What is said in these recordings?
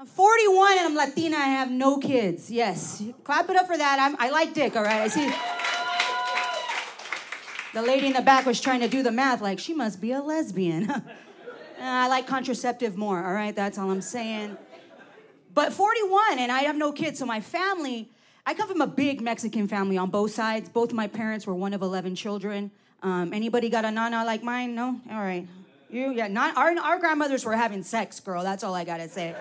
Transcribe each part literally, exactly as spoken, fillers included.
I'm forty-one and I'm Latina. I have no kids. Yes. Clap it up for that. I'm, I like dick, all right? I see. The lady in the back was trying to do the math like, she must be a lesbian. I like contraceptive more, all right? That's all I'm saying. But forty-one, and I have no kids, so my family... I come from a big Mexican family on both sides. Both my parents were one of eleven children. Um, anybody got a nana like mine? No? All right. You, yeah, not, our, our grandmothers were having sex, girl. That's all I gotta say.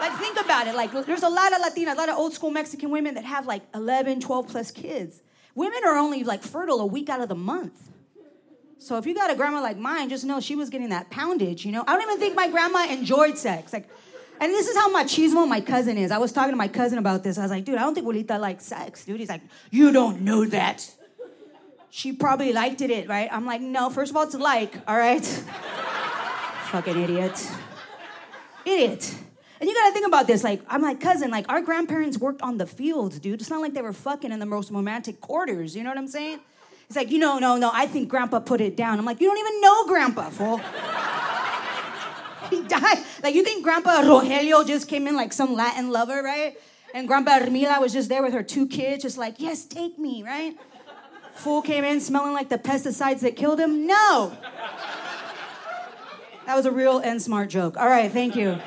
Like, think about it. Like, there's a lot of Latina, a lot of old-school Mexican women that have, like, eleven, twelve-plus kids. Women are only, like, fertile a week out of the month. So if you got a grandma like mine, just know she was getting that poundage, you know? I don't even think my grandma enjoyed sex. Like, and this is how machismo my cousin is. I was talking to my cousin about this. I was like, dude, I don't think Abuelita likes sex, dude. He's like, you don't know that. She probably liked it, right? I'm like, no, first of all, it's like, all right? Fucking idiot. Idiot. And you gotta think about this. Like, I'm like, cousin, like, our grandparents worked on the fields, dude. It's not like they were fucking in the most romantic quarters. You know what I'm saying? He's like, you know, no, no, I think Grandpa put it down. I'm like, you don't even know Grandpa, fool. He died. Like, you think Grandpa Rogelio just came in like some Latin lover, right? And Grandpa Hermila was just there with her two kids, just like, yes, take me, right? Fool came in smelling like the pesticides that killed him. No. That was a real and smart joke. All right, thank you.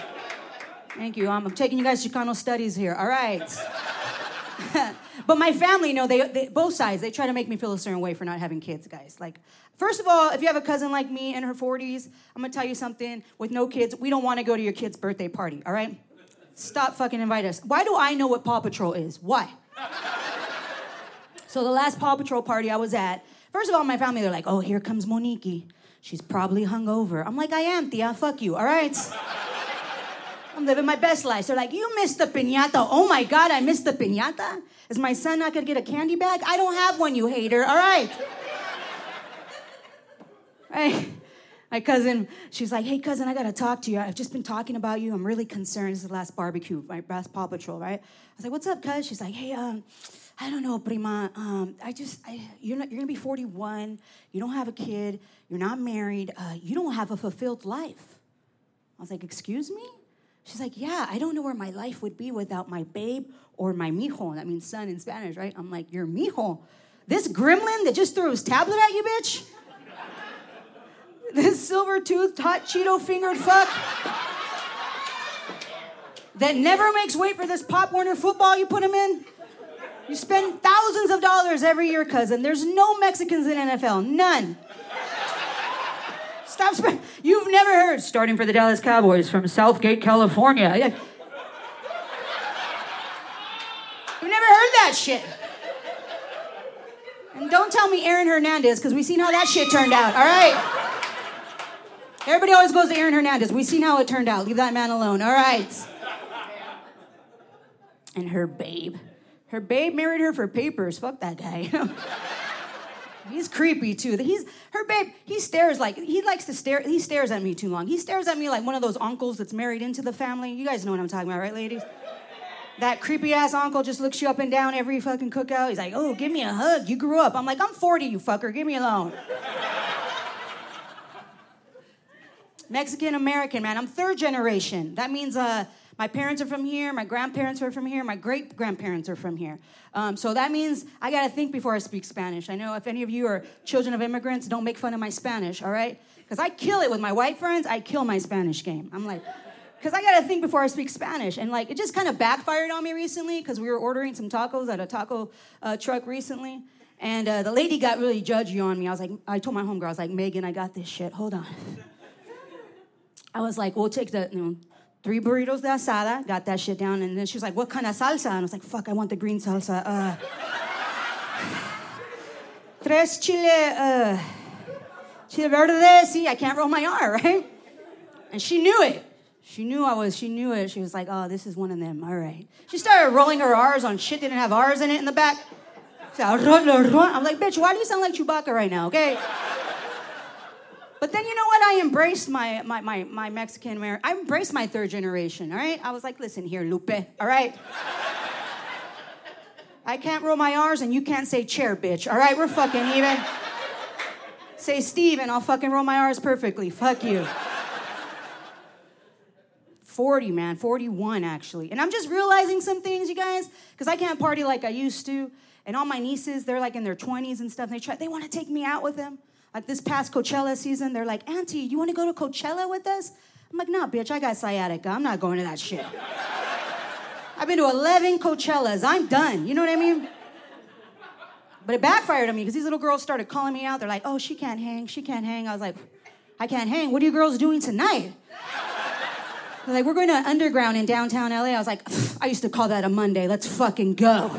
Thank you. I'm taking you guys to Chicano studies here. All right. But my family, you know, they, they both sides, they try to make me feel a certain way for not having kids, guys. Like, first of all, if you have a cousin like me in her forties, I'm going to tell you something. With no kids, we don't want to go to your kid's birthday party, all right? Stop fucking inviting us. Why do I know what Paw Patrol is? Why? So the last Paw Patrol party I was at, first of all, my family, they're like, oh, here comes Monique. She's probably hungover. I'm like, I am, tia. Fuck you, all right? I'm living my best life. They're like, you missed the piñata. Oh, my God, I missed the piñata? Is my son not going to get a candy bag? I don't have one, you hater. All right. Right. My cousin, she's like, hey, cousin, I got to talk to you. I've just been talking about you. I'm really concerned. This is the last barbecue, my last Paw Patrol, right? I was like, what's up, cuz? She's like, hey, um, I don't know, prima. Um, I just, I, you're, not, you're going to be forty-one. You don't have a kid. You're not married. Uh, you don't have a fulfilled life. I was like, excuse me? She's like, yeah, I don't know where my life would be without my babe or my mijo. That means son in Spanish, right? I'm like, your mijo. This gremlin that just threw his tablet at you, bitch? This silver-toothed, hot Cheeto-fingered fuck that never makes weight for this Pop Warner football you put him in? You spend thousands of dollars every year, cousin. There's no Mexicans in N F L. None. Stop spending. You've never heard, starting for the Dallas Cowboys from Southgate, California. Yeah. You've never heard that shit. And don't tell me Aaron Hernandez, because we've seen how that shit turned out, all right? Everybody always goes to Aaron Hernandez. We've seen how it turned out. Leave that man alone, all right? And her babe. Her babe married her for papers. Fuck that guy. He's creepy, too. He's her babe, he stares like, he likes to stare, he stares at me too long. He stares at me like one of those uncles that's married into the family. You guys know what I'm talking about, right, ladies? That creepy-ass uncle just looks you up and down every fucking cookout. He's like, oh, give me a hug. You grew up. I'm like, I'm forty, you fucker. Give me alone. Mexican-American, man. I'm third generation. That means uh, my parents are from here, my grandparents are from here, my great-grandparents are from here. Um, so that means I got to think before I speak Spanish. I know if any of you are children of immigrants, don't make fun of my Spanish, all right? Because I kill it with my white friends. I kill my Spanish game. I'm like... Because I got to think before I speak Spanish. And, like, it just kind of backfired on me recently because we were ordering some tacos at a taco uh, truck recently. And uh, the lady got really judgy on me. I was like, I told my homegirl, I was like, Megan, I got this shit. Hold on. I was like, we'll take the, you know, three burritos de asada. Got that shit down. And then she was like, what kind of salsa? And I was like, fuck, I want the green salsa. Uh, tres chile, uh, chile verde. See, I can't roll my R, right? And she knew it. She knew I was, she knew it. She was like, oh, this is one of them, all right. She started rolling her R's on shit that didn't have R's in it in the back. I'm like, bitch, why do you sound like Chewbacca right now, okay? But then you know what? I embraced my my my, my Mexican marriage. I embraced my third generation, all right? I was like, listen here, Lupe, all right? I can't roll my R's and you can't say chair, bitch, all right? We're fucking even. Say Steve and I'll fucking roll my R's perfectly. Fuck you. forty, man, forty-one actually. And I'm just realizing some things, you guys, because I can't party like I used to. And all my nieces, they're like in their twenties and stuff. And they try, they want to take me out with them. Like this past Coachella season, they're like, Auntie, you want to go to Coachella with us? I'm like, no, bitch, I got sciatica. I'm not going to that shit. I've been to eleven Coachellas. I'm done. You know what I mean? But it backfired on me because these little girls started calling me out. They're like, oh, she can't hang. She can't hang. I was like, I can't hang. What are you girls doing tonight? They're like, we're going to underground in downtown L A. I was like, I used to call that a Monday. Let's fucking go.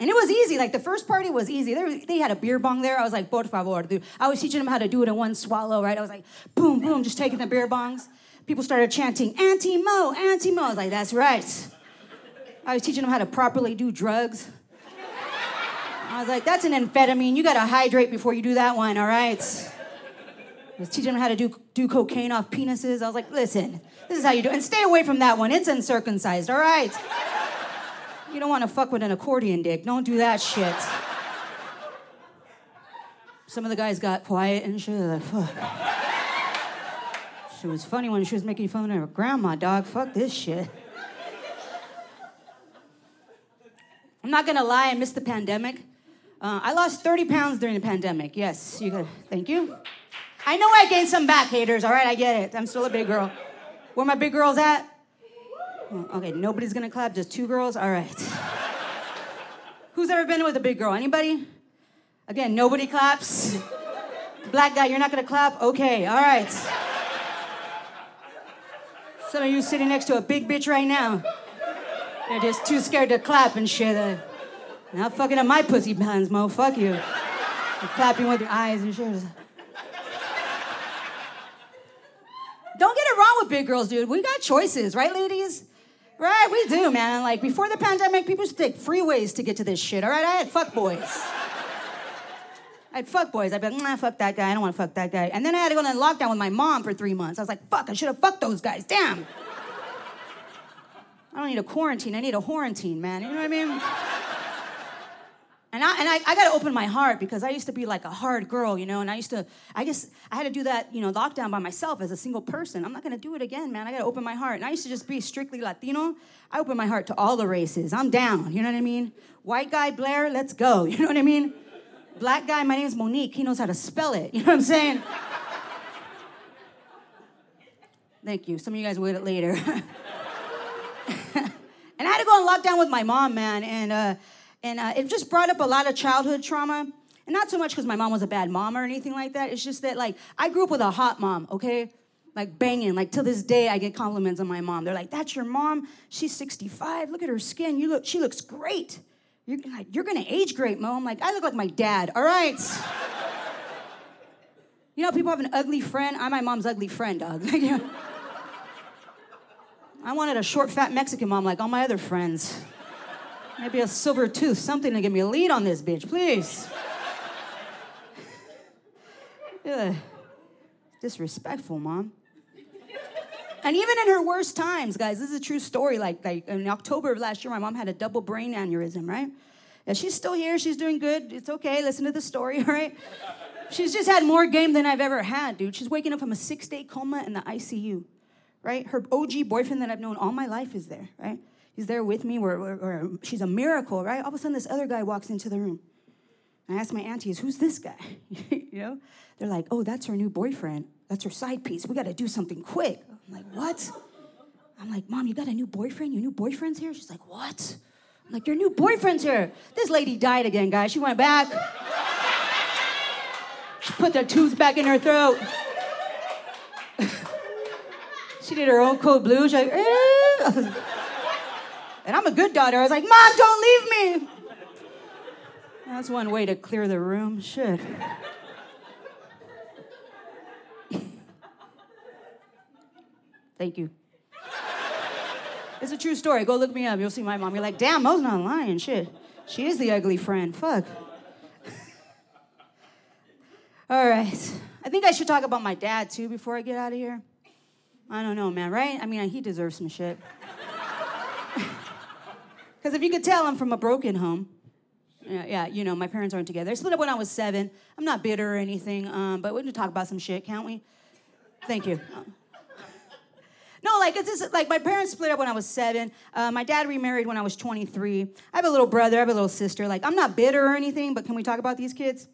And it was easy. Like, the first party was easy. They, were, they had a beer bong there. I was like, por favor, dude. I was teaching them how to do it in one swallow, right? I was like, boom, boom, just taking the beer bongs. People started chanting, Auntie Mo, Auntie Mo. I was like, that's right. I was teaching them how to properly do drugs. I was like, that's an amphetamine. You got to hydrate before you do that one, all right? I was teaching them how to do, do cocaine off penises. I was like, listen, this is how you do it. And stay away from that one. It's uncircumcised, all right? You don't want to fuck with an accordion dick. Don't do that shit. Some of the guys got quiet and shit. Like, fuck. She was funny when she was making fun of her grandma, dog. Fuck this shit. I'm not going to lie. I missed the pandemic. Uh, I lost thirty pounds during the pandemic. Yes, you got it. Thank you. I know I gained some back, haters. All right, I get it. I'm still a big girl. Where my big girls at? Okay, nobody's gonna clap, just two girls? All right. Who's ever been with a big girl? Anybody? Again, nobody claps. Black guy, you're not gonna clap? Okay, all right. Some of you sitting next to a big bitch right now. They're just too scared to clap and shit. Uh, not fucking up my pussy buns, Mo, fuck you. You're clapping with your eyes and shit. Don't get it wrong with big girls, dude. We got choices, right, ladies? Right, we do, man. Like, before the pandemic, people used to take freeways to get to this shit, all right? I had fuck boys. I had fuck boys. I'd be like, nah, fuck that guy. I don't want to fuck that guy. And then I had to go into lockdown with my mom for three months. I was like, fuck, I should have fucked those guys. Damn. I don't need a quarantine. I need a quarantine, man. You know what I mean? And I and I, I got to open my heart because I used to be like a hard girl, you know, and I used to, I guess I had to do that, you know, lockdown by myself as a single person. I'm not going to do it again, man. I got to open my heart. And I used to just be strictly Latino. I open my heart to all the races. I'm down, you know what I mean? White guy, Blair, let's go, you know what I mean? Black guy, my name's Monique. He knows how to spell it, you know what I'm saying? Thank you. Some of you guys will get it later. And I had to go on lockdown with my mom, man, and, uh, And uh, it just brought up a lot of childhood trauma. And not so much because my mom was a bad mom or anything like that. It's just that, like, I grew up with a hot mom, okay? Like, banging. Like, till this day, I get compliments on my mom. They're like, that's your mom? She's sixty-five. Look at her skin. You look. She looks great. You're, like, you're going to age great, Mo. I'm like, I look like my dad. All right. You know, people have an ugly friend. I'm my mom's ugly friend, dog. Like, you know, I wanted a short, fat Mexican mom like all my other friends. Maybe a silver tooth, something to give me a lead on this bitch, please. Ugh. Disrespectful, Mom. And even in her worst times, guys, this is a true story. Like, like in October of last year, my mom had a double brain aneurysm, right? And she's still here. She's doing good. It's okay. Listen to the story, all right? She's just had more game than I've ever had, dude. She's waking up from a six-day coma in the I C U, right? Her O G boyfriend that I've known all my life is there, right? He's there with me, we're, we're, we're, she's a miracle, right? All of a sudden, this other guy walks into the room. And I ask my aunties, who's this guy? You know? They're like, oh, that's her new boyfriend. That's her side piece. We got to do something quick. I'm like, what? I'm like, Mom, you got a new boyfriend? Your new boyfriend's here? She's like, what? I'm like, your new boyfriend's here. This lady died again, guys. She went back. She put the tooth back in her throat. She did her own Code Blue. She's like, eh. And I'm a good daughter. I was like, Mom, don't leave me. That's one way to clear the room. Shit. Thank you. It's a true story. Go look me up. You'll see my mom. You're like, damn, Mo's not lying. Shit. She is the ugly friend. Fuck. All right. I think I should talk about my dad, too, before I get out of here. I don't know, man, right? I mean, he deserves some shit. Because if you could tell, I'm from a broken home. Yeah, yeah, you know, my parents aren't together. They split up when I was seven. I'm not bitter or anything, um, but we can talk about some shit, can't we? Thank you. No, like it's just like my parents split up when I was seven. Uh, my dad remarried when I was twenty-three. I have a little brother, I have a little sister. Like, I'm not bitter or anything, but can we talk about these kids?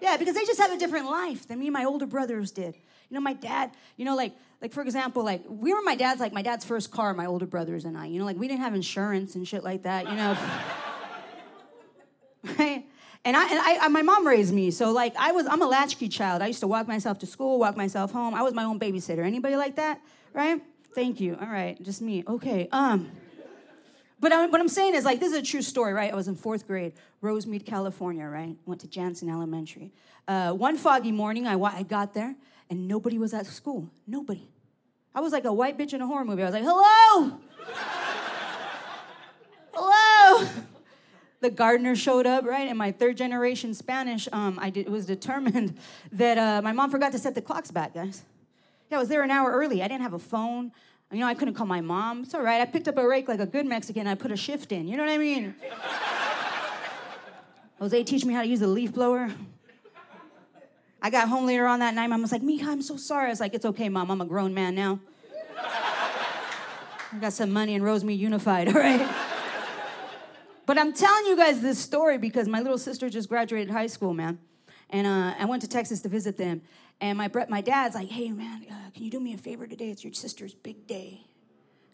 Yeah, because they just have a different life than me and my older brothers did. You know, my dad, you know, like, like for example, like, we were my dad's, like, my dad's first car, my older brothers and I. You know, like, we didn't have insurance and shit like that, you know. Right? And I, and I, I, my mom raised me, so, like, I was, I'm a latchkey child. I used to walk myself to school, walk myself home. I was my own babysitter. Anybody like that? Right? Thank you. All right, just me. Okay, um... But I, what I'm saying is, like, this is a true story, right? I was in fourth grade, Rosemead, California, right? Went to Jansen Elementary. Uh, one foggy morning, I, I got there, and nobody was at school. Nobody. I was like a white bitch in a horror movie. I was like, hello! Hello! The gardener showed up, right? And my third generation Spanish, um, I did, was determined that uh, my mom forgot to set the clocks back, guys. Yeah, I was there an hour early. I didn't have a phone. You know, I couldn't call my mom. It's all right. I picked up a rake like a good Mexican. I put a shift in. You know what I mean? Jose teach me how to use a leaf blower. I got home later on that night. Mom was like, Mija, I'm so sorry. I was like, it's okay, Mom. I'm a grown man now. I got some money in Rosemead Unified, all right? But I'm telling you guys this story because my little sister just graduated high school, man. And uh, I went to Texas to visit them. And my my dad's like, hey, man, uh, can you do me a favor today? It's your sister's big day.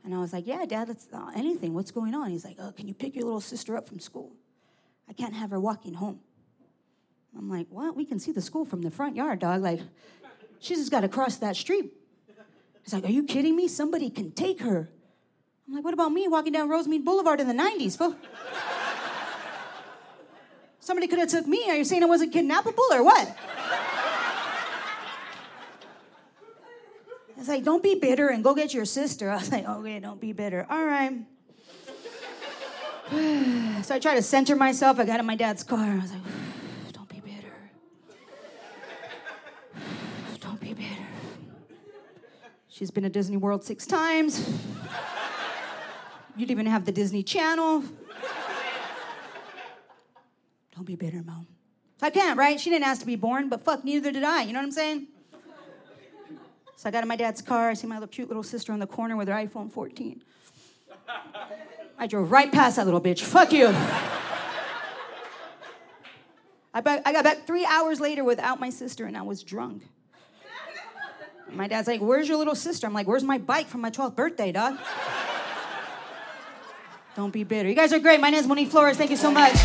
And I was like, yeah, Dad, that's uh, anything. What's going on? He's like, oh, can you pick your little sister up from school? I can't have her walking home. I'm like, what? We can see the school from the front yard, dog. Like, she's just got to cross that street. He's like, are you kidding me? Somebody can take her. I'm like, what about me walking down Rosemead Boulevard in the nineties, fool? Somebody could have took me. Are you saying I wasn't kidnappable or what? It's like, don't be bitter and go get your sister. I was like, okay, don't be bitter. All right. So I tried to center myself. I got in my dad's car. I was like, don't be bitter. Don't be bitter. She's been to Disney World six times. You didn't even have the Disney Channel. Don't be bitter, Mom. I can't, right? She didn't ask to be born, but fuck, neither did I. You know what I'm saying? So I got in my dad's car. I see my cute little sister in the corner with her iPhone fourteen. I drove right past that little bitch. Fuck you. I, back, I got back three hours later without my sister, and I was drunk. And my dad's like, where's your little sister? I'm like, where's my bike from my twelfth birthday, dog? Don't be bitter. You guys are great. My name is Monique Flores. Thank you so much.